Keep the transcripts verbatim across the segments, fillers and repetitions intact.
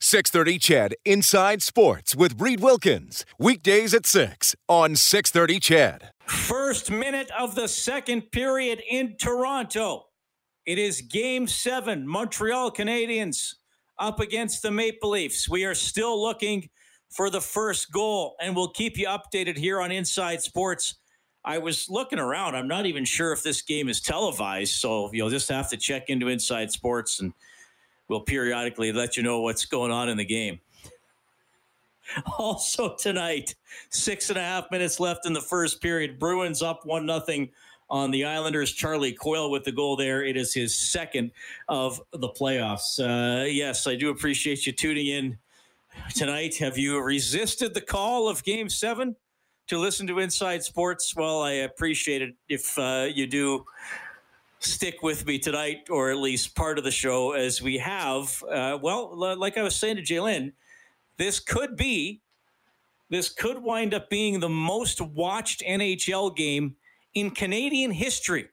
six thirty Chad Inside Sports with Reed Wilkins. Weekdays at six on six thirty Chad. First minute of the second period in Toronto. It is game seven. Montreal Canadiens up against the Maple Leafs. We are still looking for the first goal, and we'll keep you updated here on Inside Sports. I was looking around. I'm not even sure if this game is televised, so you'll just have to check into Inside Sports, and we'll periodically let you know what's going on in the game. Also tonight, six and a half minutes left in the first period. Bruins up one nothing on the Islanders. Charlie Coyle with the goal there. It is his second of the playoffs. Uh, yes, I do appreciate you tuning in tonight. Have you resisted the call of Game seven to listen to Inside Sports? Well, I appreciate it if uh, you do. Stick with me tonight, or at least part of the show, as we have, uh, well, l- like I was saying to Jalen, this could be, this could wind up being the most watched N H L game in Canadian history.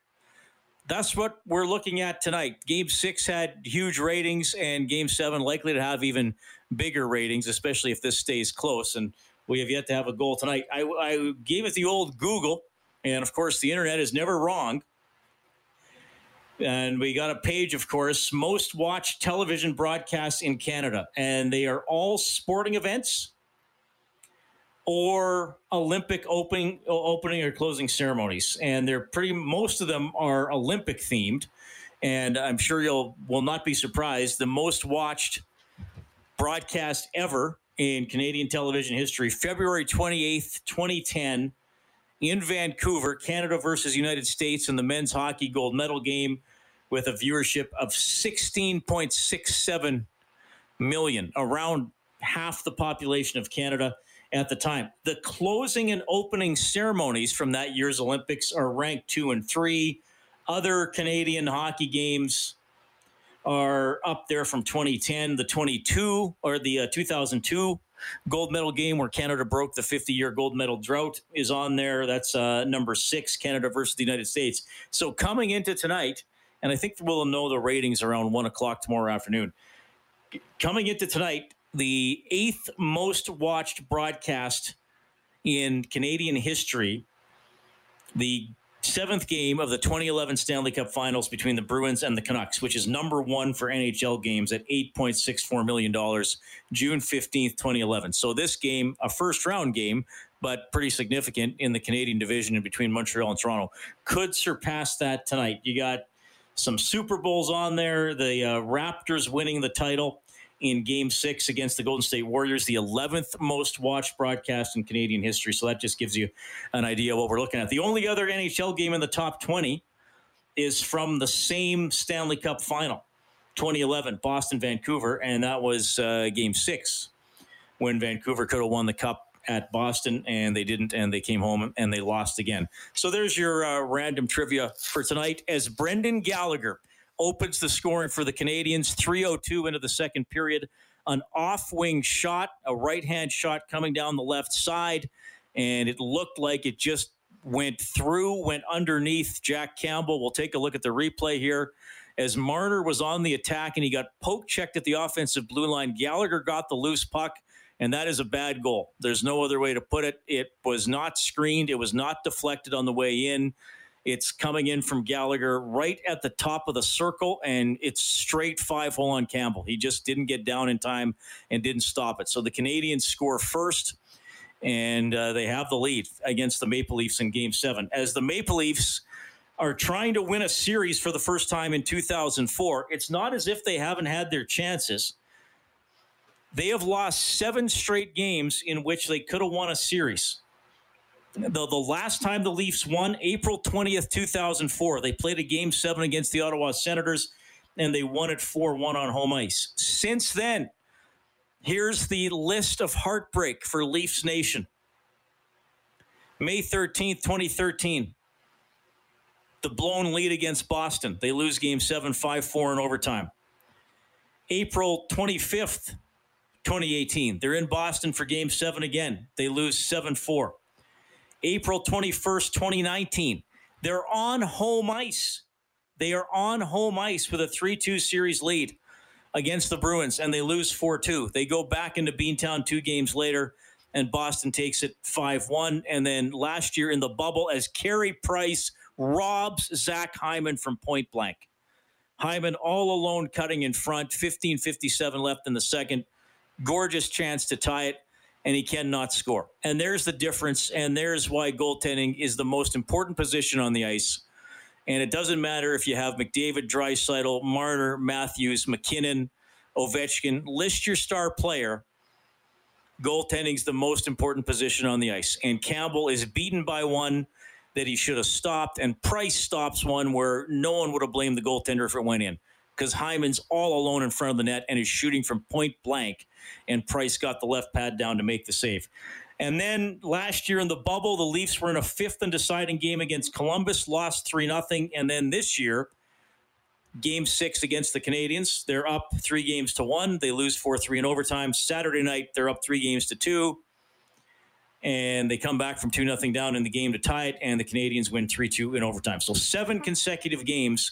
That's what we're looking at tonight. Game six had huge ratings, and game seven likely to have even bigger ratings, especially if this stays close, and we have yet to have a goal tonight. I, I gave it the old Google, and of course the internet is never wrong. And we got a page, of course, most watched television broadcasts in Canada. And they are all sporting events or Olympic opening opening or closing ceremonies. And they're pretty, most of them are Olympic themed. And I'm sure you'll will not be surprised. The most watched broadcast ever in Canadian television history, February twenty-eighth, twenty ten. In Vancouver, Canada versus United States in the men's hockey gold medal game with a viewership of sixteen point six seven million, around half the population of Canada at the time. The closing and opening ceremonies from that year's Olympics are ranked two and three. Other Canadian hockey games are up there from twenty ten, the twenty-two or the uh, two thousand two gold medal game where Canada broke the fifty-year gold medal drought is on there. That's uh, number six, Canada versus the United States. So coming into tonight, and I think we'll know the ratings around one o'clock tomorrow afternoon. Coming into tonight, the eighth most watched broadcast in Canadian history, the seventh game of the twenty eleven Stanley Cup Finals between the Bruins and the Canucks, which is number one for N H L games at eight point six four million dollars, June fifteenth, twenty eleven. So this game, a first-round game, but pretty significant in the Canadian division and between Montreal and Toronto, could surpass that tonight. You got some Super Bowls on there, the uh, Raptors winning the title in Game six against the Golden State Warriors, the eleventh most watched broadcast in Canadian history. So that just gives you an idea of what we're looking at. The only other N H L game in the top twenty is from the same Stanley Cup final, twenty eleven, Boston-Vancouver, and that was uh, Game six when Vancouver could have won the Cup at Boston, and they didn't, and they came home, and they lost again. So there's your uh, random trivia for tonight as Brendan Gallagher opens the scoring for the Canadiens, three oh two into the second period. An off-wing shot, a right-hand shot coming down the left side, and it looked like it just went through, went underneath Jack Campbell. We'll take a look at the replay here. As Marner was on the attack, and he got poke-checked at the offensive blue line, Gallagher got the loose puck, and that is a bad goal. There's no other way to put it. It was not screened. It was not deflected on the way in. It's coming in from Gallagher right at the top of the circle, and it's straight five-hole on Campbell. He just didn't get down in time and didn't stop it. So the Canadiens score first, and uh, they have the lead against the Maple Leafs in Game seven. As the Maple Leafs are trying to win a series for the first time in two thousand four, it's not as if they haven't had their chances. They have lost seven straight games in which they could have won a series. The, the last time the Leafs won, April twentieth, two thousand four, they played a Game seven against the Ottawa Senators, and they won it four one on home ice. Since then, Here's the list of heartbreak for Leafs Nation. May thirteenth, twenty thirteen. The blown lead against Boston. They lose game seven, five four in overtime. April twenty-fifth, twenty eighteen. They're in Boston for game seven again. They lose seven four. April twenty-first, twenty nineteen. They're on home ice. They are on home ice with a three two series lead against the Bruins, and they lose four two. They go back into Beantown two games later, and Boston takes it five one. And then last year in the bubble, as Carey Price robs Zach Hyman from point blank. Hyman all alone cutting in front, fifteen fifty-seven left in the second. Gorgeous chance to tie it, and he cannot score. And there's the difference, and there's why goaltending is the most important position on the ice. And it doesn't matter if you have McDavid, Dreisaitl, Marner, Matthews, McKinnon, Ovechkin. List your star player. Goaltending's the most important position on the ice. And Campbell is beaten by one that he should have stopped, and Price stops one where no one would have blamed the goaltender if it went in, because Hyman's all alone in front of the net and is shooting from point blank, and Price got the left pad down to make the save. And then last year in the bubble, the Leafs were in a fifth and deciding game against Columbus, lost three nothing, and then this year, game six against the Canadiens, they're up three games to one. They lose four three in overtime. Saturday night, they're up three games to two. And they come back from two nothing down in the game to tie it, and the Canadiens win three two in overtime. So seven consecutive games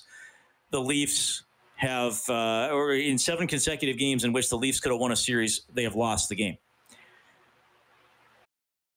the Leafs have, uh, or in seven consecutive games in which the Leafs could have won a series, they have lost the game.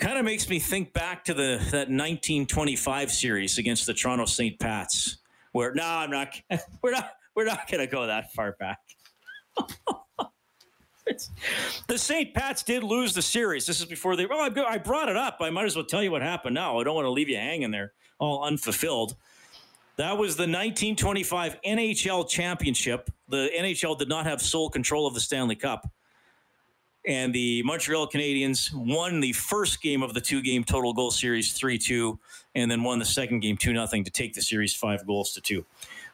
Kind of makes me think back to the that nineteen twenty-five series against the Toronto Saint Pats, where no, I'm not. We're not. We're not going to go that far back. The Saint Pats did lose the series. This is before they. Well, I brought it up. I might as well tell you what happened now. I don't want to leave you hanging there, all unfulfilled. That was the nineteen twenty-five N H L championship. The N H L did not have sole control of the Stanley Cup. And the Montreal Canadiens won the first game of the two-game total goal series three two, and then won the second game two nothing to take the series five goals to two.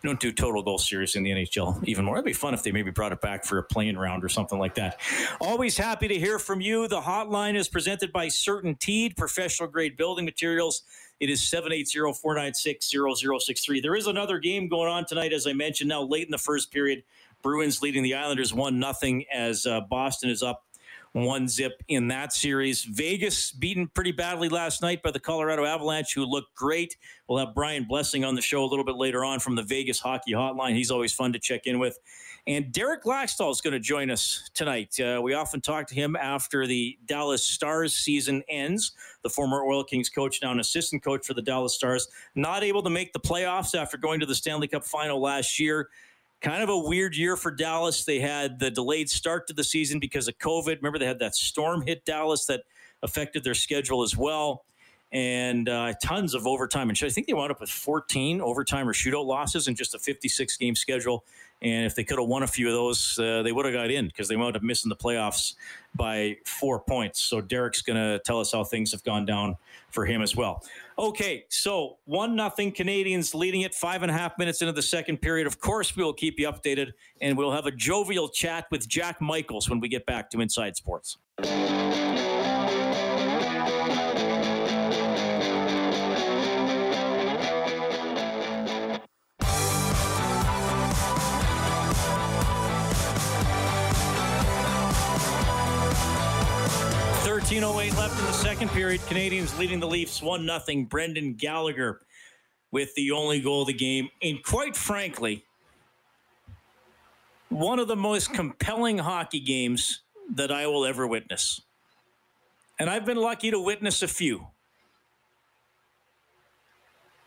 We don't do total goal series in the N H L even more. It'd be fun if they maybe brought it back for a play-in round or something like that. Always happy to hear from you. The hotline is presented by CertainTeed, professional-grade building materials. It is seven eight zero, four nine six, zero zero six three. There is another game going on tonight, as I mentioned, now late in the first period. Bruins leading the Islanders one nothing as uh, Boston is up one zip in that series. Vegas beaten pretty badly last night by the Colorado Avalanche, who looked great. We'll have Brian Blessing on the show a little bit later on from the Vegas Hockey Hotline. He's always fun to check in with. And Derek Laxdal is going to join us tonight. Uh, we often talk to him after the Dallas Stars season ends. The former Oil Kings coach, now an assistant coach for the Dallas Stars, not able to make the playoffs after going to the Stanley Cup final last year. Kind of a weird year for Dallas. They had the delayed start to the season because of COVID. Remember, they had that storm hit Dallas that affected their schedule as well. And uh, tons of overtime. And I think they wound up with fourteen overtime or shootout losses in just a fifty-six game schedule. And if they could have won a few of those, uh, they would have got in, because they wound up missing the playoffs by four points. So Derek's going to tell us how things have gone down for him as well. Okay, so one nothing Canadiens leading it five and a half minutes into the second period. Of course, we will keep you updated, and we'll have a jovial chat with Jack Michaels when we get back to Inside Sports. thirteen oh eight left in the second period. Canadiens leading the Leafs one nothing. Brendan Gallagher with the only goal of the game. And quite frankly, one of the most compelling hockey games that I will ever witness. And I've been lucky to witness a few.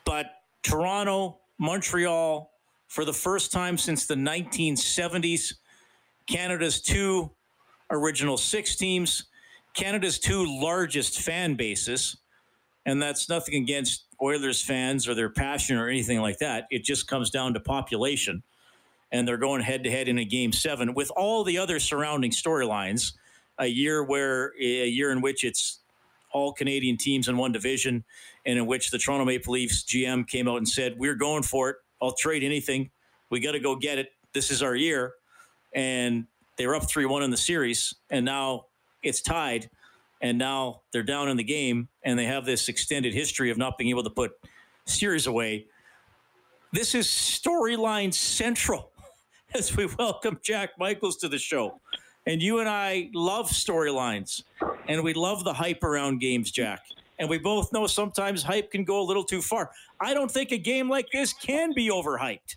But Toronto, Montreal, for the first time since the nineteen seventies, Canada's two Original Six teams, Canada's two largest fan bases, and that's nothing against Oilers fans or their passion or anything like that. It just comes down to population, and they're going head-to-head in a Game seven with all the other surrounding storylines, a year where a year in which it's all Canadian teams in one division, and in which the Toronto Maple Leafs G M came out and said, we're going for it. I'll trade anything. We got to go get it. This is our year. And they were up three one in the series, and now it's tied, and now they're down in the game, and they have this extended history of not being able to put series away. This is storyline central as we welcome Jack Michaels to the show. And you and I love storylines, and we love the hype around games, Jack. And we both know sometimes hype can go a little too far. I don't think a game like this can be overhyped.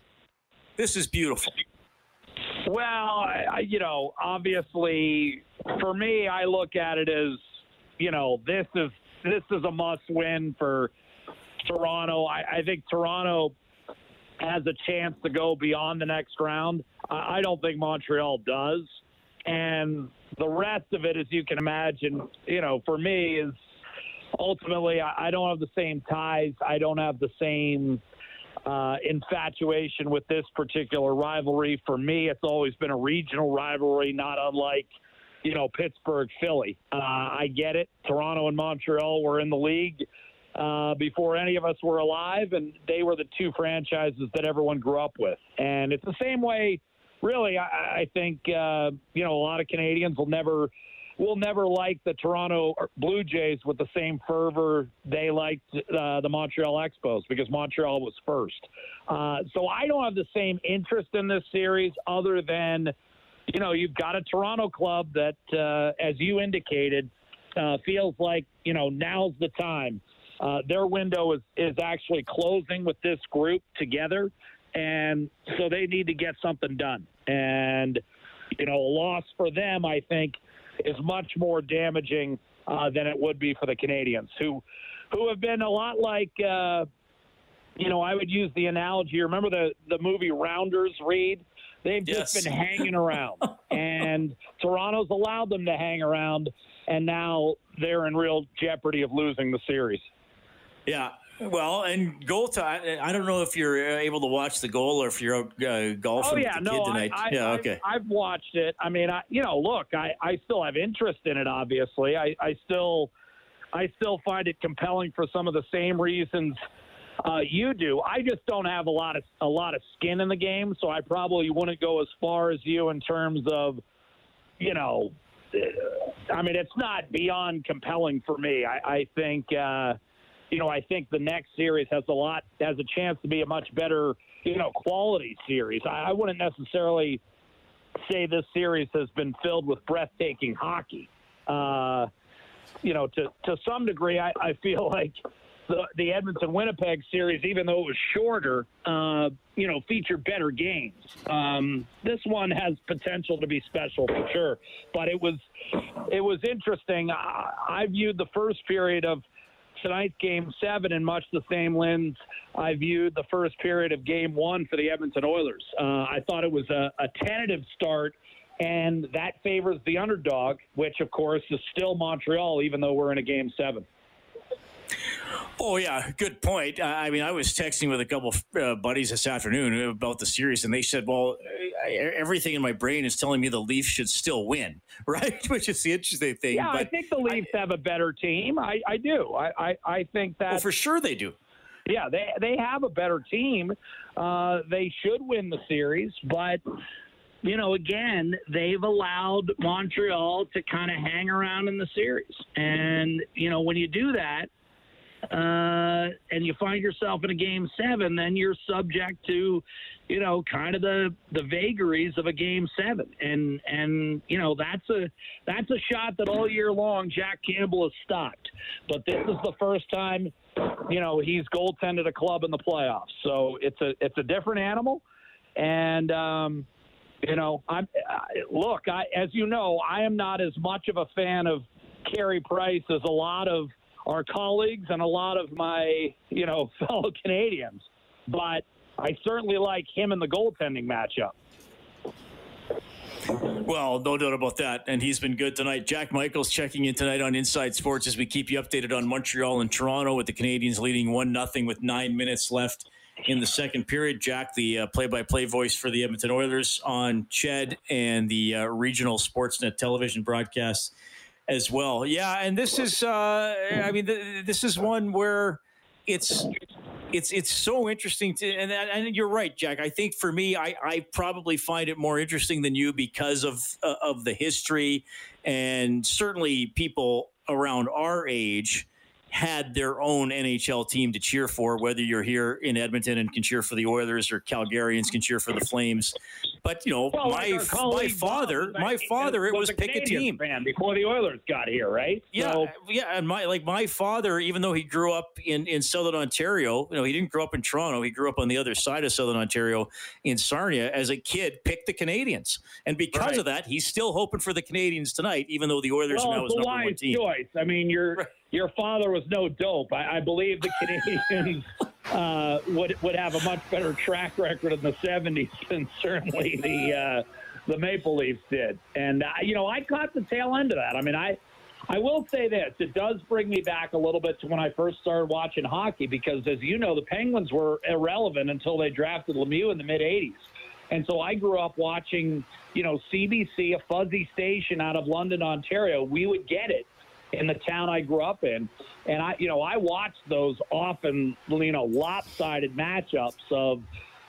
This is beautiful. Well, I, you know, obviously, for me, I look at it as, you know, this is this is a must-win for Toronto. I, I think Toronto has a chance to go beyond the next round. I, I don't think Montreal does. And the rest of it, as you can imagine, you know, for me is ultimately I, I don't have the same ties. I don't have the same uh, infatuation with this particular rivalry. For me, it's always been a regional rivalry, not unlike, you know, Pittsburgh, Philly. Uh, I get it. Toronto and Montreal were in the league uh, before any of us were alive, and they were the two franchises that everyone grew up with. And it's the same way. Really, I, I think, uh, you know, a lot of Canadians will never will never like the Toronto Blue Jays with the same fervor they liked uh, the Montreal Expos, because Montreal was first. Uh, so I don't have the same interest in this series other than, you know, you've got a Toronto club that, uh, as you indicated, uh, feels like, you know, now's the time. Uh, their window is, is actually closing with this group together. And so they need to get something done. And, you know, a loss for them, I think, is much more damaging uh, than it would be for the Canadians, who who have been a lot like, uh, you know, I would use the analogy. Remember the, the movie Rounders, Reed? They've just yes. been hanging around. And Toronto's allowed them to hang around. And now they're in real jeopardy of losing the series. Yeah. Well, and goal time. I don't know if you're able to watch the goal or if you're out uh, golfing oh, yeah, with the no, kid tonight. I, I, yeah, okay. I've, I've watched it. I mean, I, you know, look, I, I still have interest in it. Obviously, I, I still, I still find it compelling for some of the same reasons uh, you do. I just don't have a lot of a lot of skin in the game, so I probably wouldn't go as far as you in terms of, you know, I mean, it's not beyond compelling for me. I, I think. Uh, You know, I think the next series has a lot, has a chance to be a much better, you know, quality series. I, I wouldn't necessarily say this series has been filled with breathtaking hockey. Uh, you know, to, to some degree, I, I feel like the, the Edmonton-Winnipeg series, even though it was shorter, uh, you know, featured better games. Um, this one has potential to be special for sure. But it was, it was interesting. I, I viewed the first period of tonight's Game seven in much the same lens I viewed the first period of Game one for the Edmonton Oilers. Uh, I thought it was a, a tentative start, and that favors the underdog, which, of course, is still Montreal, even though we're in a Game seven. Oh, yeah, good point. I mean, I was texting with a couple of uh, buddies this afternoon about the series, and they said, well, I, everything in my brain is telling me the Leafs should still win, right? Which is the interesting thing. Yeah, but I think the Leafs I, have a better team. I, I do. I, I, I think that... Well, for sure they do. Yeah, they, they have a better team. Uh, they should win the series, but... You know, again, they've allowed Montreal to kind of hang around in the series. And, you know, when you do that uh, and you find yourself in a Game seven, then you're subject to, you know, kind of the, the vagaries of a Game seven. And, and you know, that's a, that's a shot that all year long Jack Campbell has stopped. But this is the first time, you know, he's goaltended a club in the playoffs. So it's a, it's a different animal. And, um You know, I'm, I, look, I, as you know, I am not as much of a fan of Carey Price as a lot of our colleagues and a lot of my, you know, fellow Canadians. But I certainly like him in the goaltending matchup. Well, no doubt about that. And he's been good tonight. Jack Michaels checking in tonight on Inside Sports as we keep you updated on Montreal and Toronto with the Canadiens leading one nothing with nine minutes left in the second period. Jack, the uh, play-by-play voice for the Edmonton Oilers on C H E D and the uh, regional Sportsnet television broadcasts as well. Yeah, and this is, uh, I mean, th- this is one where it's it's it's so interesting. To, and, and you're right, Jack. I think for me, I, I probably find it more interesting than you because of uh, of the history, and certainly people around our age had their own N H L team to cheer for, whether you're here in Edmonton and can cheer for the Oilers or Calgarians can cheer for the Flames. But, you know, well, my like my father, Bob, my father, it was pick a team. Fan before the Oilers got here, right? Yeah, so. yeah. And my like my father, even though he grew up in, in Southern Ontario, you know, he didn't grow up in Toronto. He grew up on the other side of Southern Ontario in Sarnia. As a kid, picked the Canadiens. And because right. of that, he's still hoping for the Canadiens tonight, even though the Oilers well, are now his number one team. Choice. I mean, you're... Right. Your father was no dope. I, I believe the Canadians uh, would would have a much better track record in the seventies than certainly the uh, the Maple Leafs did. And uh, you know, I caught the tail end of that. I mean, I I will say this: it does bring me back a little bit to when I first started watching hockey, because as you know, the Penguins were irrelevant until they drafted Lemieux in the mid eighties. And so I grew up watching, you know, C B C, a fuzzy station out of London, Ontario. We would get it in the town I grew up in. And I, you know, I watched those often, you know, lopsided matchups of,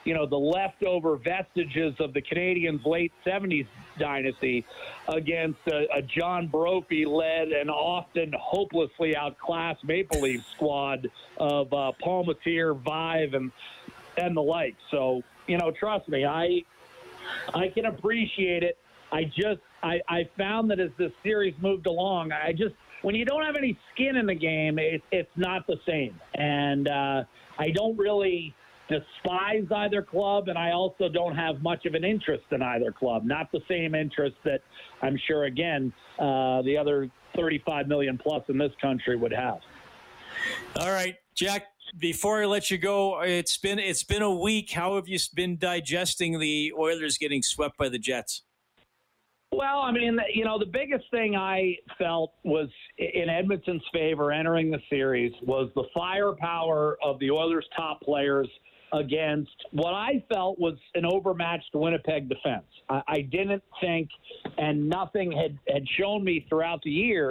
you know, the leftover vestiges of the Canadiens' late seventies dynasty against a, a John Brophy-led and often hopelessly outclassed Maple Leaf squad of uh, Palmatier, Vive, and and the like. So, you know, trust me, I I can appreciate it. I just, I, I found that as this series moved along, I just, when you don't have any skin in the game, it, it's not the same. And uh, I don't really despise either club, and I also don't have much of an interest in either club. Not the same interest that I'm sure, again, uh, the other thirty-five million plus in this country would have. All right, Jack, before I let you go, it's been it's been a week. How have you been digesting the Oilers getting swept by the Jets? Well, I mean, you know, the biggest thing I felt was in Edmonton's favor entering the series was the firepower of the Oilers' top players against what I felt was an overmatched Winnipeg defense. I, I didn't think, and nothing had, had shown me throughout the year,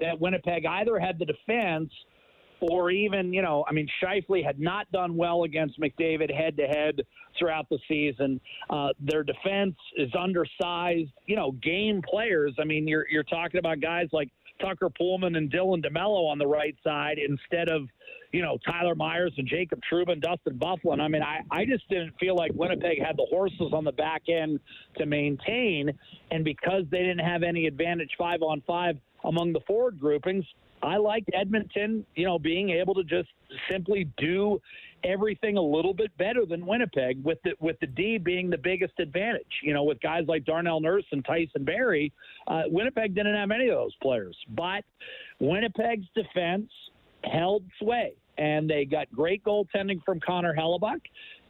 that Winnipeg either had the defense or even, you know, I mean, Scheifele had not done well against McDavid head-to-head throughout the season. Uh, their defense is undersized, you know, game players. I mean, you're you're talking about guys like Tucker Pullman and Dylan DeMello on the right side instead of, you know, Tyler Myers and Jacob Trouba and Dustin Byfuglien. I mean, I, I just didn't feel like Winnipeg had the horses on the back end to maintain. And because they didn't have any advantage five-on-five among the forward groupings, I liked Edmonton, you know, being able to just simply do everything a little bit better than Winnipeg, with the, with the D being the biggest advantage. You know, with guys like Darnell Nurse and Tyson Barrie, uh, Winnipeg didn't have any of those players. But Winnipeg's defense held sway, and they got great goaltending from Connor Hellebuck,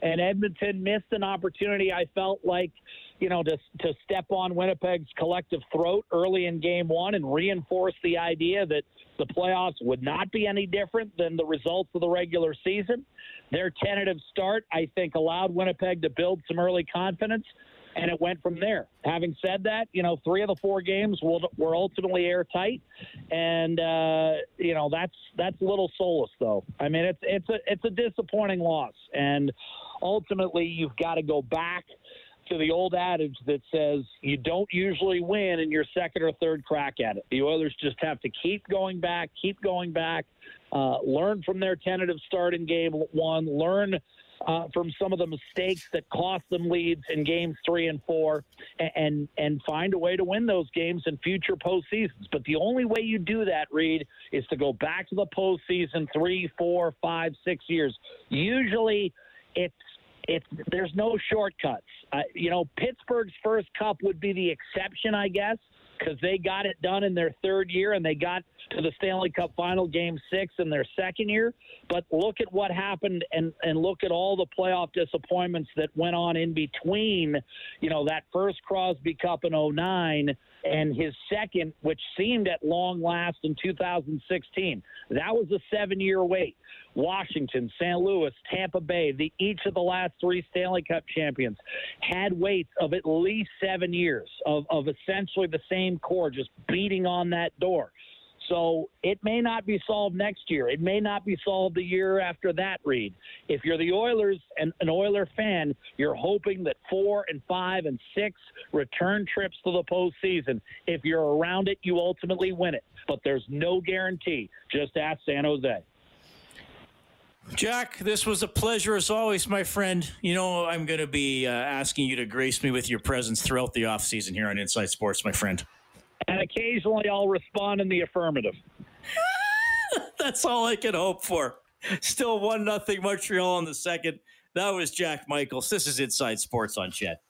and Edmonton missed an opportunity, I felt like, you know, to to step on Winnipeg's collective throat early in game one and reinforce the idea that the playoffs would not be any different than the results of the regular season. Their tentative start, I think, allowed Winnipeg to build some early confidence, and it went from there. Having said that, you know, three of the four games were ultimately airtight, and uh, you know, that's that's a little solace, though. I mean, it's it's a it's a disappointing loss, and ultimately you've got to go back to the old adage that says you don't usually win in your second or third crack at it. The Oilers just have to keep going back, keep going back, uh, learn from their tentative start in game one, learn uh, from some of the mistakes that cost them leads in games three and four, and, and, and find a way to win those games in future postseasons. But the only way you do that, Reed, is to go back to the postseason three, four, five, six years. Usually it's It's, there's no shortcuts. Uh, you know, Pittsburgh's first cup would be the exception, I guess, because they got it done in their third year, and they got to the Stanley Cup Final Game six in their second year. But look at what happened, and, and look at all the playoff disappointments that went on in between, you know, that first Crosby Cup in oh nine and his second, which seemed at long last, in two thousand sixteen. That was a seven-year wait. Washington, Saint Louis, Tampa Bay, the, each of the last three Stanley Cup champions had waits of at least seven years of, of essentially the same core just beating on that door. So it may not be solved next year. It may not be solved the year after that, Reed. If you're the Oilers and an Oiler fan, you're hoping that four and five and six return trips to the postseason. If you're around it, you ultimately win it. But there's no guarantee. Just ask San Jose. Jack, this was a pleasure as always, my friend. You know, I'm going to be uh, asking you to grace me with your presence throughout the offseason here on Inside Sports, my friend. And occasionally I'll respond in the affirmative. That's all I can hope for. Still one nothing Montreal in the second. That was Jack Michaels. This is Inside Sports on Chet.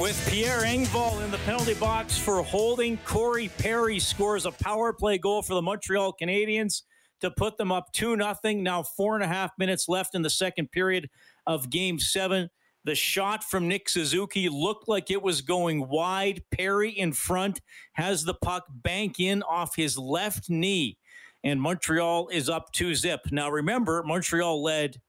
With Pierre Engvall in the penalty box for holding, Corey Perry scores a power play goal for the Montreal Canadiens to put them up two nothing. Now four and a half minutes left in the second period of Game seven. The shot from Nick Suzuki looked like it was going wide. Perry in front has the puck bank in off his left knee, and Montreal is up two zip. Now remember, Montreal led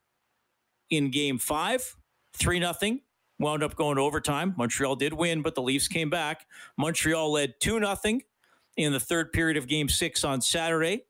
in Game five, three nothing. Wound up going to overtime. Montreal did win, but the Leafs came back. Montreal led two nothing in the third period of Game six on Saturday,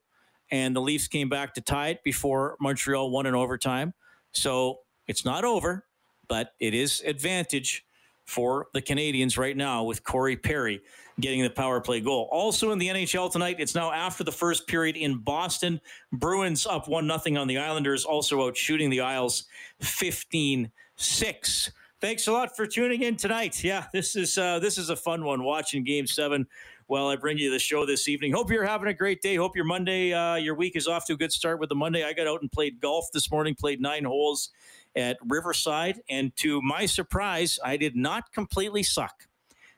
and the Leafs came back to tie it before Montreal won in overtime. So it's not over, but it is advantage for the Canadiens right now with Corey Perry getting the power play goal. Also in the N H L tonight, it's now after the first period in Boston. Bruins up one nothing on the Islanders, also out shooting the Isles fifteen six. Thanks a lot for tuning in tonight. Yeah, this is uh, this is a fun one, watching Game seven while I bring you the show this evening. Hope you're having a great day. Hope your Monday, uh, your week is off to a good start with the Monday. I got out and played golf this morning, played nine holes at Riverside. And to my surprise, I did not completely suck,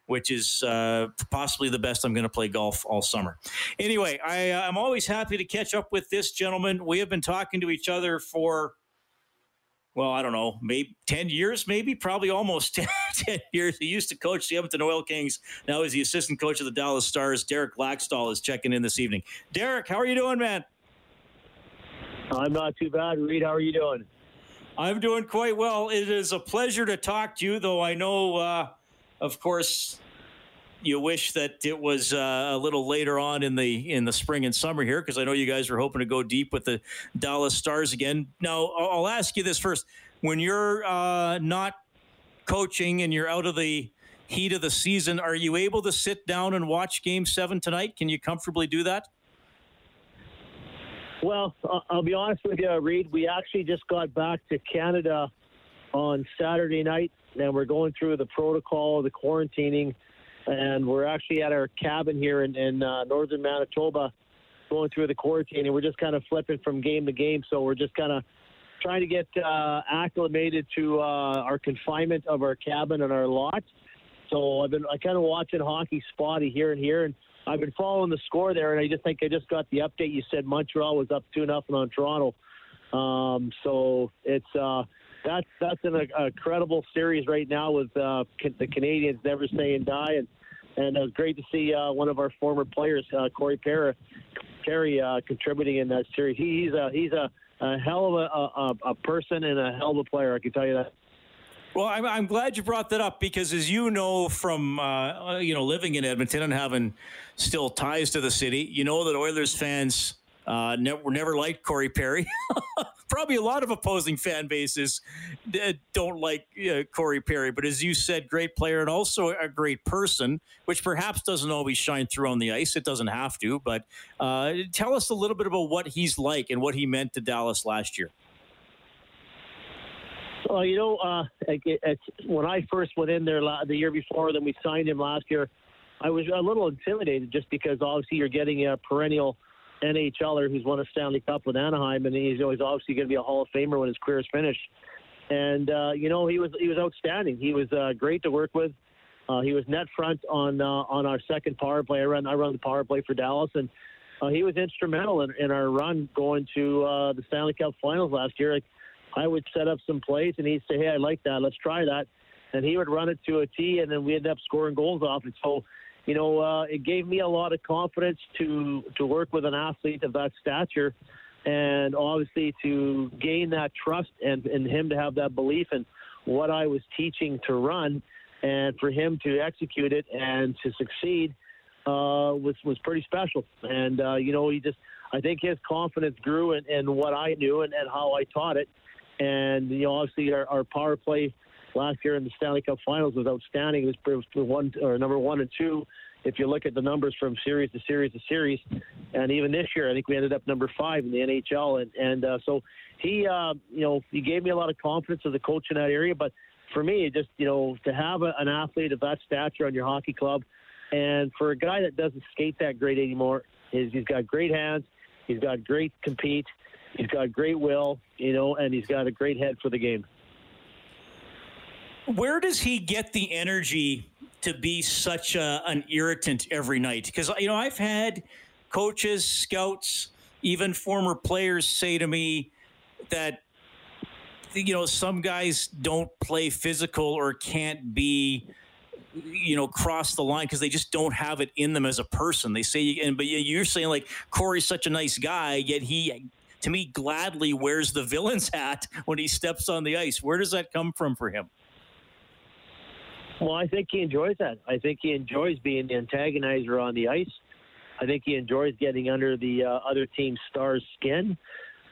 which is uh, possibly the best I'm going to play golf all summer. Anyway, I, uh, I'm always happy to catch up with this gentleman. We have been talking to each other for... well, I don't know, maybe ten years, maybe, probably almost ten years. He used to coach the Edmonton Oil Kings. Now he's the assistant coach of the Dallas Stars. Derek Laxdal is checking in this evening. Derek, how are you doing, man? I'm not too bad, Reed. How are you doing? I'm doing quite well. It is a pleasure to talk to you, though I know, uh, of course, you wish that it was uh, a little later on in the in the spring and summer here, because I know you guys were hoping to go deep with the Dallas Stars again. Now, I'll ask you this first. When you're uh, not coaching and you're out of the heat of the season, are you able to sit down and watch Game seven tonight? Can you comfortably do that? Well, I'll be honest with you, Reed. We actually just got back to Canada on Saturday night, and we're going through the protocol, the quarantining, and we're actually at our cabin here in, in uh, northern Manitoba going through the quarantine, and we're just kind of flipping from game to game. So we're just kind of trying to get uh, acclimated to uh, our confinement of our cabin and our lot. So I've been I kind of watching hockey spotty here and here, and I've been following the score there, and I just think I just got the update. You said Montreal was up two nothing on Toronto. Um, so it's uh, that's, that's an incredible series right now with uh, the Canadiens never say and die, and And it was great to see uh, one of our former players, uh, Corey Perry, Perry uh, contributing in that series. He, he's a he's a, a hell of a, a, a person and a hell of a player, I can tell you that. Well, I'm, I'm glad you brought that up because, as you know from uh, you know living in Edmonton and having still ties to the city, you know that Oilers fans uh, never never liked Corey Perry. Probably a lot of opposing fan bases don't like uh, Corey Perry, but as you said, great player and also a great person, which perhaps doesn't always shine through on the ice. It doesn't have to, but uh, tell us a little bit about what he's like and what he meant to Dallas last year. Well, you know, uh, it, it's, when I first went in there la- the year before, then we signed him last year, I was a little intimidated just because obviously you're getting a perennial NHLer who's won a Stanley Cup with Anaheim, and he's always obviously going to be a Hall of Famer when his career is finished. And uh, you know, he was he was outstanding. He was uh, great to work with. Uh, he was net front on uh, on our second power play. I run I run the power play for Dallas, and uh, he was instrumental in, in our run going to uh, the Stanley Cup Finals last year. Like, I would set up some plays, and he'd say, "Hey, I like that. Let's try that." And he would run it to a tee, and then we ended up scoring goals off it. So, you know, uh, it gave me a lot of confidence to to work with an athlete of that stature, and obviously to gain that trust and, and him to have that belief in what I was teaching to run, and for him to execute it and to succeed uh, was was pretty special. And uh, you know, he just I think his confidence grew in, in what I knew and, and how I taught it. And you know, obviously our, our power play last year in the Stanley Cup Finals was outstanding. It was one or number one and two. If you look at the numbers from series to series to series, and even this year, I think we ended up number five in the N H L. And, and uh, so he, uh, you know, he gave me a lot of confidence as a coach in that area. But for me, just, you know, to have a, an athlete of that stature on your hockey club, and for a guy that doesn't skate that great anymore, is he's got great hands, he's got great compete, he's got great will, you know, and he's got a great head for the game. Where does he get the energy to be such a, an irritant every night? Because, you know, I've had coaches, scouts, even former players say to me that, you know, some guys don't play physical or can't be, you know, cross the line because they just don't have it in them as a person. They say, and but you're saying, like, Corey's such a nice guy, yet he, to me, gladly wears the villain's hat when he steps on the ice. Where does that come from for him? Well, I think he enjoys that. I think he enjoys being the antagonizer on the ice. I think he enjoys getting under the uh, other team's star's skin,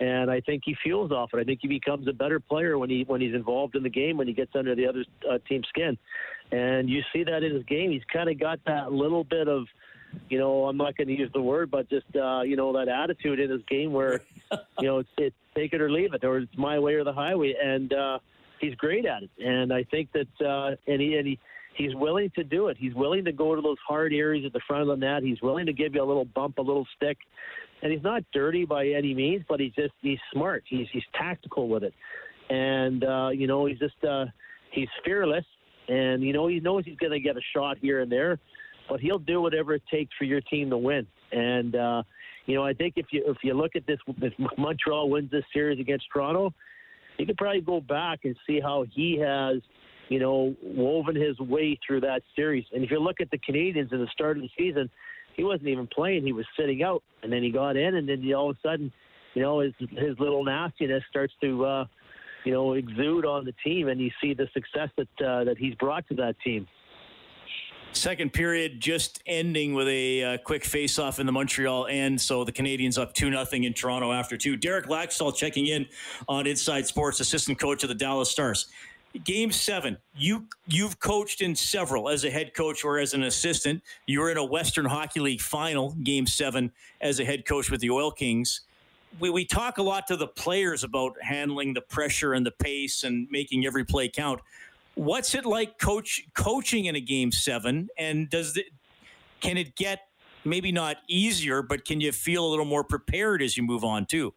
and I think he fuels off it. I think he becomes a better player when he when he's involved in the game, when he gets under the other uh, team's skin. And you see that in his game. He's kind of got that little bit of, you know, I'm not going to use the word, but just, uh, you know, that attitude in his game where, you know, it's, it's take it or leave it, or it's my way or the highway. And, uh, he's great at it, and I think that uh, and he and he he's willing to do it. He's willing to go to those hard areas at the front of the net. He's willing to give you a little bump, a little stick, and he's not dirty by any means, but he's just he's smart. He's he's tactical with it, and uh, you know he's just uh, he's fearless, and you know he knows he's going to get a shot here and there, but he'll do whatever it takes for your team to win. And uh, you know I think if you if you look at this, if Montreal wins this series against Toronto, you could probably go back and see how he has, you know, woven his way through that series. And if you look at the Canadiens in the start of the season, he wasn't even playing. He was sitting out, and then he got in, and then he, all of a sudden, you know, his his little nastiness starts to, uh, you know, exude on the team, and you see the success that uh, that he's brought to that team. Second period just ending with a uh, quick face-off in the Montreal end, so the Canadiens up two nothing in Toronto after two. Derek Laxdal checking in on Inside Sports, assistant coach of the Dallas Stars. Game seven, you, you've coached in several as a head coach or as an assistant. You were in a Western Hockey League final, game seven, as a head coach with the Oil Kings. We, we talk a lot to the players about handling the pressure and the pace and making every play count. What's it like coach coaching in a game seven, and does it can it get maybe not easier, but can you feel a little more prepared as you move on too?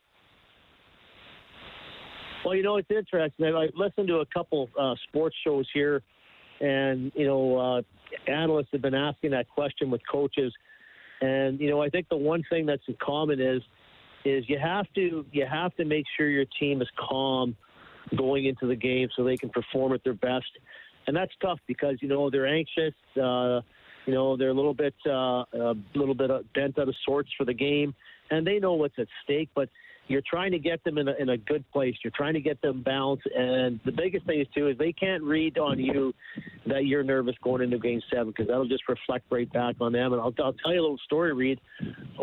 Well, you know, it's interesting. I've listened to a couple uh, sports shows here, and you know, uh, analysts have been asking that question with coaches, and you know, I think the one thing that's in common is is you have to you have to make sure your team is calm going into the game so they can perform at their best. And that's tough because, you know, they're anxious. Uh, you know, they're a little bit uh, a little bit bent out of sorts for the game. And they know what's at stake, but you're trying to get them in a, in a good place. You're trying to get them balanced. And the biggest thing is, too, is they can't read on you that you're nervous going into game seven because that'll just reflect right back on them. And I'll, I'll tell you a little story, Reed.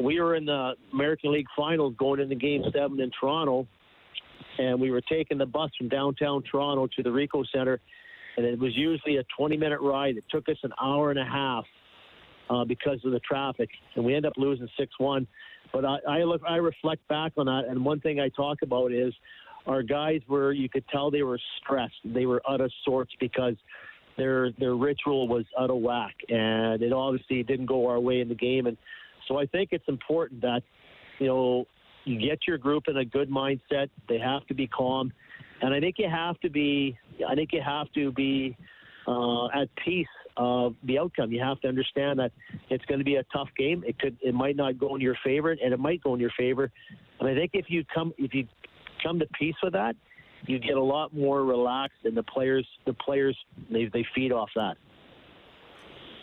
We were in the American League Finals going into game seven in Toronto, and we were taking the bus from downtown Toronto to the Ricoh Centre, and it was usually a twenty-minute ride. It took us an hour and a half uh, because of the traffic, and we end up losing six one. But I, I look, I reflect back on that, and one thing I talk about is our guys were, you could tell they were stressed. They were out of sorts because their their ritual was out of whack, and it obviously didn't go our way in the game. And so I think it's important that you know, you get your group in a good mindset. They have to be calm. And I think you have to be, I think you have to be uh, at peace of the outcome. You have to understand that it's going to be a tough game. It could, it might not go in your favor, and it might go in your favor. And I think if you come, if you come to peace with that, you get a lot more relaxed, and the players, the players, they they feed off that.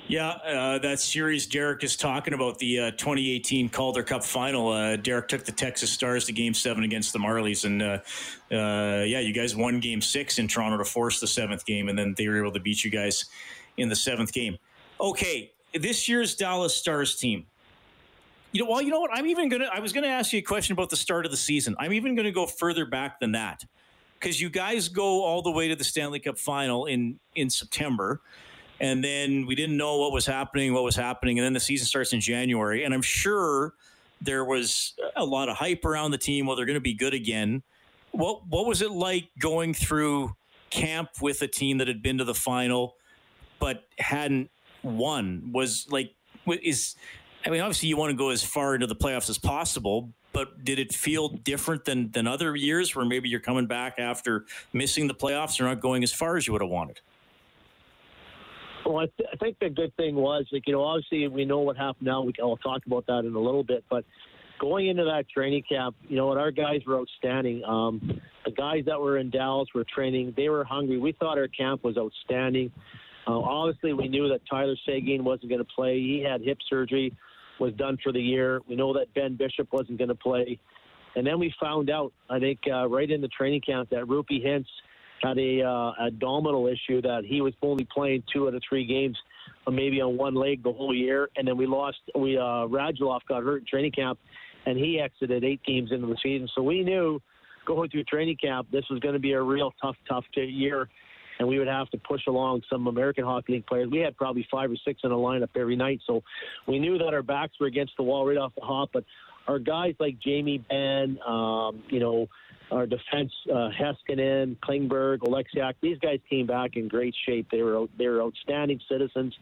Yeah, uh, that series Derek is talking about, the uh, twenty eighteen Calder Cup Final. Uh, Derek took the Texas Stars to Game seven against the Marlies, and uh, uh, yeah, you guys won Game six in Toronto to force the seventh game, and then they were able to beat you guys in the seventh game. Okay, this year's Dallas Stars team. You know, well, you know what? I'm even gonna. I was gonna ask you a question about the start of the season. I'm even gonna go further back than that, because you guys go all the way to the Stanley Cup Final in in September. And then we didn't know what was happening, what was happening. And then the season starts in January. And I'm sure there was a lot of hype around the team. Well, they're going to be good again. What what was it like going through camp with a team that had been to the final but hadn't won? Was like, is, I mean, obviously you want to go as far into the playoffs as possible, but did it feel different than, than other years where maybe you're coming back after missing the playoffs or not going as far as you would have wanted? Well, I, th- I think the good thing was, like, you know, obviously we know what happened now. We can, I'll talk about that in a little bit. But going into that training camp, you know, and our guys were outstanding. Um, the guys that were in Dallas were training. They were hungry. We thought our camp was outstanding. Uh, obviously, we knew that Tyler Seguin wasn't going to play. He had hip surgery, was done for the year. We know that Ben Bishop wasn't going to play. And then we found out, I think, uh, right in the training camp that Rupe Hintz had a uh, abdominal issue, that he was only playing two out of three games, maybe on one leg the whole year. And then we lost, we uh, Radulov got hurt in training camp, and he exited eight games into the season. So we knew going through training camp, this was going to be a real tough, tough year, and we would have to push along some American Hockey League players. We had probably five or six in a lineup every night. So we knew that our backs were against the wall right off the hop, but our guys like Jamie Benn, um, you know, our defense, uh, Heskinen, Klingberg, Oleksiak, these guys came back in great shape. They were they were outstanding citizens,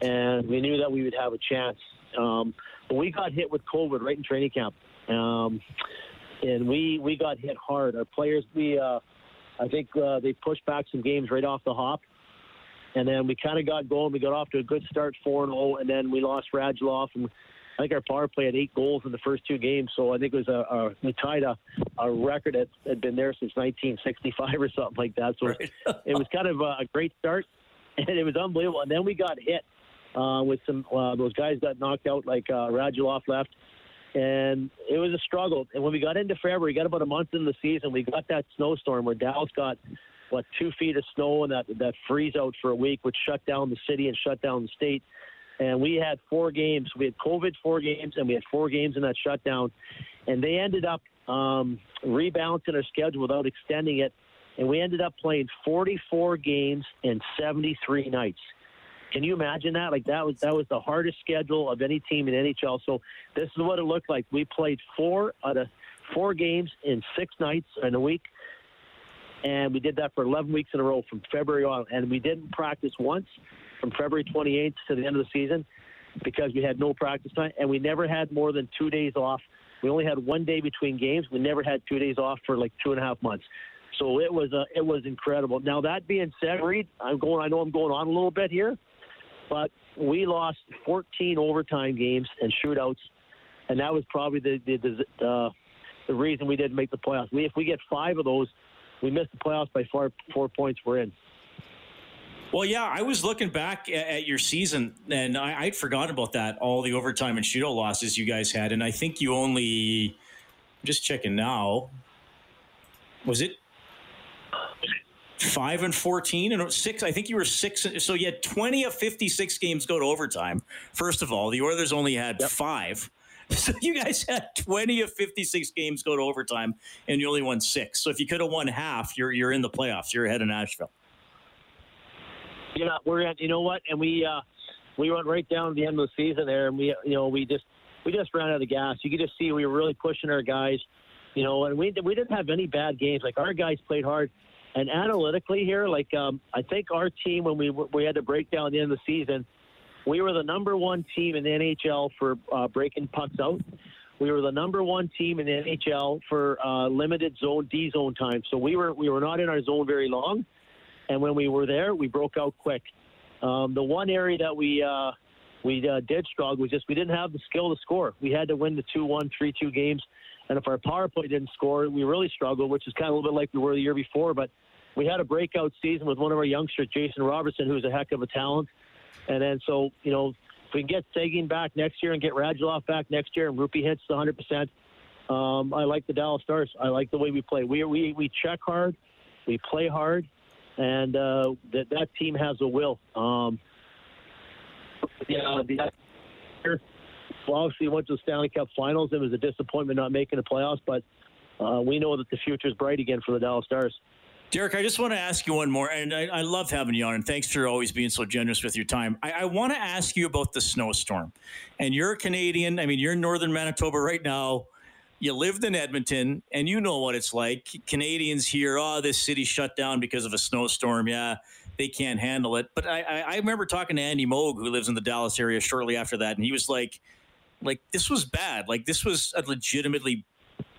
and we knew that we would have a chance. Um, but we got hit with COVID right in training camp, um, and we, we got hit hard. Our players, we uh, I think uh, they pushed back some games right off the hop, and then we kind of got going. We got off to a good start, four and oh, and then we lost Radulov, and I think our power play had eight goals in the first two games, so I think it was a, a we tied a, a record that had been there since nineteen sixty-five or something like that. So right. It was kind of a great start, and it was unbelievable. And then we got hit uh, with some uh, those guys got knocked out, like uh, Radulov left, and it was a struggle. And when we got into February, we got about a month into the season, we got that snowstorm where Dallas got what two feet of snow and that that freeze out for a week, which shut down the city and shut down the state. And we had four games. We had COVID four games, and we had four games in that shutdown. And they ended up um, rebalancing our schedule without extending it. And we ended up playing forty-four games and seventy-three nights. Can you imagine that? Like, that was that was the hardest schedule of any team in N H L. So this is what it looked like. We played four out of four games in six nights in a week. And we did that for eleven weeks in a row from February on. And we didn't practice once from February twenty-eighth to the end of the season because we had no practice time. And we never had more than two days off. We only had one day between games. We never had two days off for like two and a half months. So it was uh, it was incredible. Now, that being said, Reed, I'm going, I know I'm going on a little bit here, but we lost fourteen overtime games and shootouts. And that was probably the, the, uh, the reason we didn't make the playoffs. We, if we get five of those, we missed the playoffs by four, four points. We're in. Well, yeah, I was looking back at your season, and I, I'd forgotten about that, all the overtime and shootout losses you guys had. And I think you only, I'm just checking now, was it five and fourteen? And six, I think you were six. So you had twenty of fifty-six games go to overtime. First of all, the Oilers only had yep. five. So you guys had twenty of fifty-six games go to overtime, and you only won six. So if you could have won half, you're you're in the playoffs. You're ahead of Nashville. Yeah, we're at, you know what, and we uh, we went right down to the end of the season there, and we you know we just we just ran out of the gas. You could just see we were really pushing our guys, you know, and we we didn't have any bad games. Like, our guys played hard, and analytically here, like um, I think our team, when we we had to break down at the end of the season, we were the number one team in the N H L for uh, breaking pucks out. We were the number one team in the N H L for uh, limited zone, D-zone time. So we were we were not in our zone very long. And when we were there, we broke out quick. Um, the one area that we uh, we uh, did struggle was just we didn't have the skill to score. We had to win the two one, three two games. And if our power play didn't score, we really struggled, which is kind of a little bit like we were the year before. But we had a breakout season with one of our youngsters, Jason Robertson, who's a heck of a talent. And then so, you know, if we can get Seguin back next year and get Radulov back next year and Rupi hits the one hundred percent, um, I like the Dallas Stars. I like the way we play. We we we check hard. We play hard. And uh, that that team has a will. Um, yeah, the, well, obviously went to the Stanley Cup Finals. It was a disappointment not making the playoffs, but uh, we know that the future is bright again for the Dallas Stars. Derek, I just want to ask you one more, and I, I love having you on, and thanks for always being so generous with your time. I, I want to ask you about the snowstorm. And you're a Canadian. I mean, you're in northern Manitoba right now. You lived in Edmonton, and you know what it's like. Canadians hear, oh, this city shut down because of a snowstorm. Yeah, they can't handle it. But I, I, I remember talking to Andy Moog, who lives in the Dallas area, shortly after that, and he was like, like, this was bad. Like, this was a legitimately,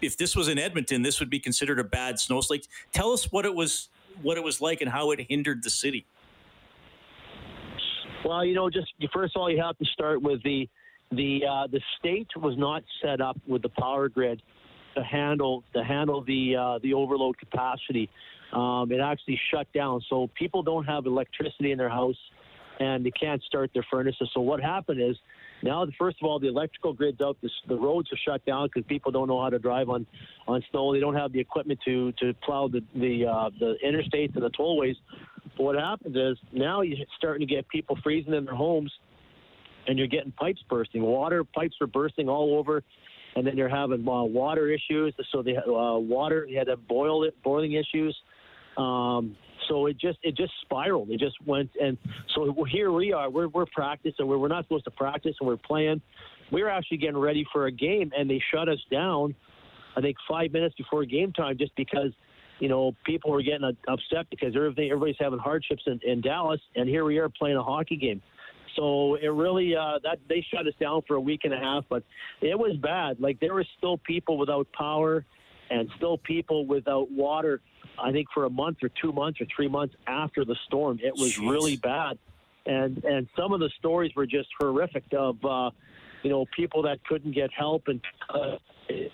if this was in Edmonton, this would be considered a bad snowstorm. Tell us what it was, what it was like and how it hindered the city. Well, you know, just first of all, you have to start with the, The uh, the state was not set up with the power grid to handle to handle the uh, the overload capacity. Um, it actually shut down, so people don't have electricity in their house, and they can't start their furnaces. So what happened is now, first of all, the electrical grid's out. The, the roads are shut down because people don't know how to drive on, on snow. They don't have the equipment to to plow the the, uh, the interstates and the tollways. But what happens is now you're starting to get people freezing in their homes. And you're getting pipes bursting. Water pipes were bursting all over, and then you're having uh, water issues. So the uh, water, you had to boil it, boiling issues. Um, so it just it just spiraled. It just went, and so here we are. We're we're practicing. We're we're not supposed to practice, and we're playing. We were actually getting ready for a game, and they shut us down. I think five minutes before game time, just because you know people were getting upset because everything everybody's having hardships in, in Dallas, and here we are playing a hockey game. So it really uh, that they shut us down for a week and a half, but it was bad. Like there were still people without power, and still people without water. I think for a month or two months or three months after the storm, it was Jeez. really bad. And and some of the stories were just horrific of uh, you know people that couldn't get help, and uh, it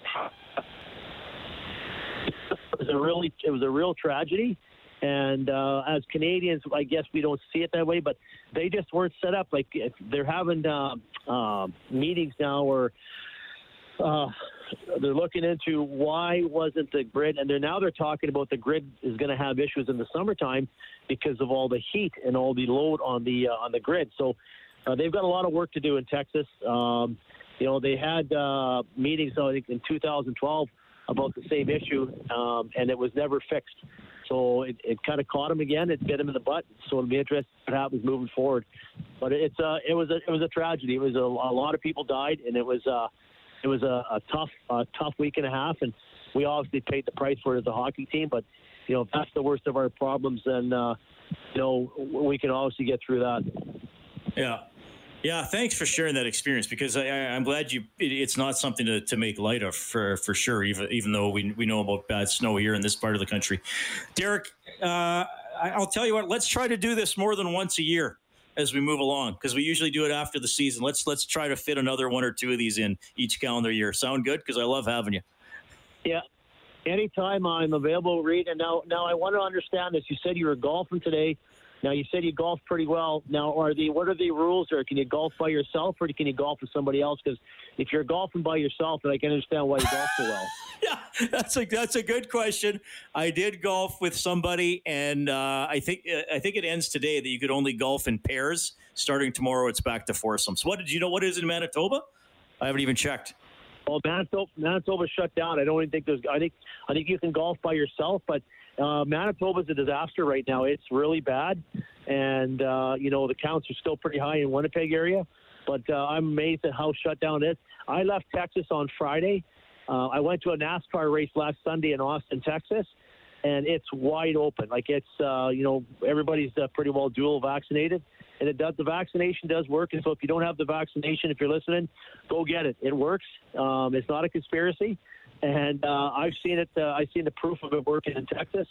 was a really it was a real tragedy. And uh, as Canadians, I guess we don't see it that way, but they just weren't set up. Like they're having uh, uh, meetings now, or uh, they're looking into why wasn't the grid, and they're now they're talking about the grid is going to have issues in the summertime because of all the heat and all the load on the uh, on the grid. So uh, they've got a lot of work to do in Texas. Um, you know, they had uh, meetings I think in two thousand twelve about the same issue, um, and it was never fixed. So it, it kind of caught him again. It bit him in the butt. So it'll be interesting what happens moving forward. But it's uh, it was a it was a tragedy. It was a, a lot of people died, and it was uh, it was a, a tough a tough week and a half. And we obviously paid the price for it as a hockey team. But you know, if that's the worst of our problems, then uh, you know we can obviously get through that. Yeah. Yeah, thanks for sharing that experience, because I, I, I'm glad you. It, it's not something to, to make light of for for sure. Even even though we we know about bad snow here in this part of the country, Derek, uh, I'll tell you what. Let's try to do this more than once a year as we move along, because we usually do it after the season. Let's let's try to fit another one or two of these in each calendar year. Sound good? Because I love having you. Yeah, anytime I'm available, Reed. And now now I want to understand this. You said you were golfing today. Now, you said you golf pretty well. Now, are the what are the rules? Or can you golf by yourself, or can you golf with somebody else? Because if you're golfing by yourself, then I can understand why you golf so well. Yeah, that's a that's a good question. I did golf with somebody, and uh, I think I think it ends today that you could only golf in pairs. Starting tomorrow, it's back to foursomes. What did you know? What is in Manitoba? I haven't even checked. Well, Manitoba, Manitoba's shut down. I don't even think there's. I think I think you can golf by yourself, but. Uh, Manitoba's a disaster right now. It's really bad, and uh, you know the counts are still pretty high in Winnipeg area. But uh, I'm amazed at how shut down it is. I left Texas on Friday. Uh, I went to a NASCAR race last Sunday in Austin, Texas, and it's wide open. Like it's uh, you know everybody's uh, pretty well dual vaccinated, and it does. The vaccination does work. And so if you don't have the vaccination, if you're listening, go get it. It works. Um, it's not a conspiracy. And uh, I've seen it. Uh, I've seen the proof of it working in Texas,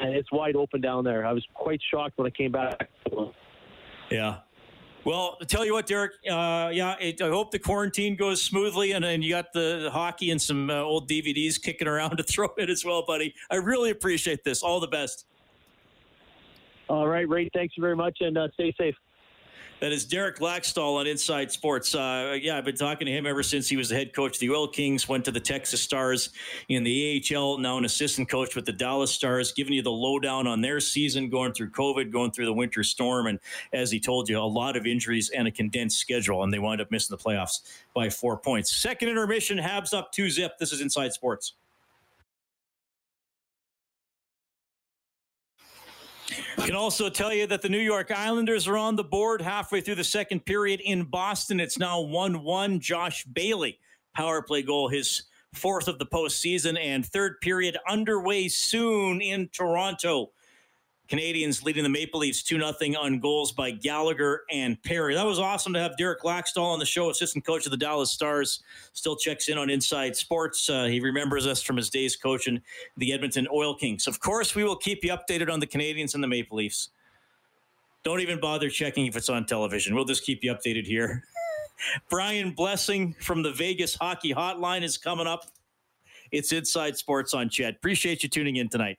and it's wide open down there. I was quite shocked when I came back. Yeah. Well, I tell you what, Derek. Uh, yeah, it, I hope the quarantine goes smoothly, and, and you got the, the hockey and some uh, old D V Ds kicking around to throw in as well, buddy. I really appreciate this. All the best. All right, Ray. Thanks very much, and uh, stay safe. That is Derek Laxdal on Inside Sports. Uh, yeah, I've been talking to him ever since he was the head coach of the Oil Kings, went to the Texas Stars in the A H L, now an assistant coach with the Dallas Stars, giving you the lowdown on their season, going through COVID, going through the winter storm, and as he told you, a lot of injuries and a condensed schedule, and they wound up missing the playoffs by four points. Second intermission, Habs up two zip. This is Inside Sports. Can also tell you that the New York Islanders are on the board halfway through the second period in Boston. It's now one one. Josh Bailey, power play goal, his fourth of the postseason, and third period underway soon in Toronto. Canadiens leading the Maple Leafs two nothing on goals by Gallagher and Perry. That was awesome to have Derek Laxdal on the show, assistant coach of the Dallas Stars. Still checks in on Inside Sports. Uh, he remembers us from his days coaching the Edmonton Oil Kings. Of course, we will keep you updated on the Canadiens and the Maple Leafs. Don't even bother checking if it's on television. We'll just keep you updated here. Brian Blessing from the Vegas Hockey Hotline is coming up. It's Inside Sports on Chet. Appreciate you tuning in tonight.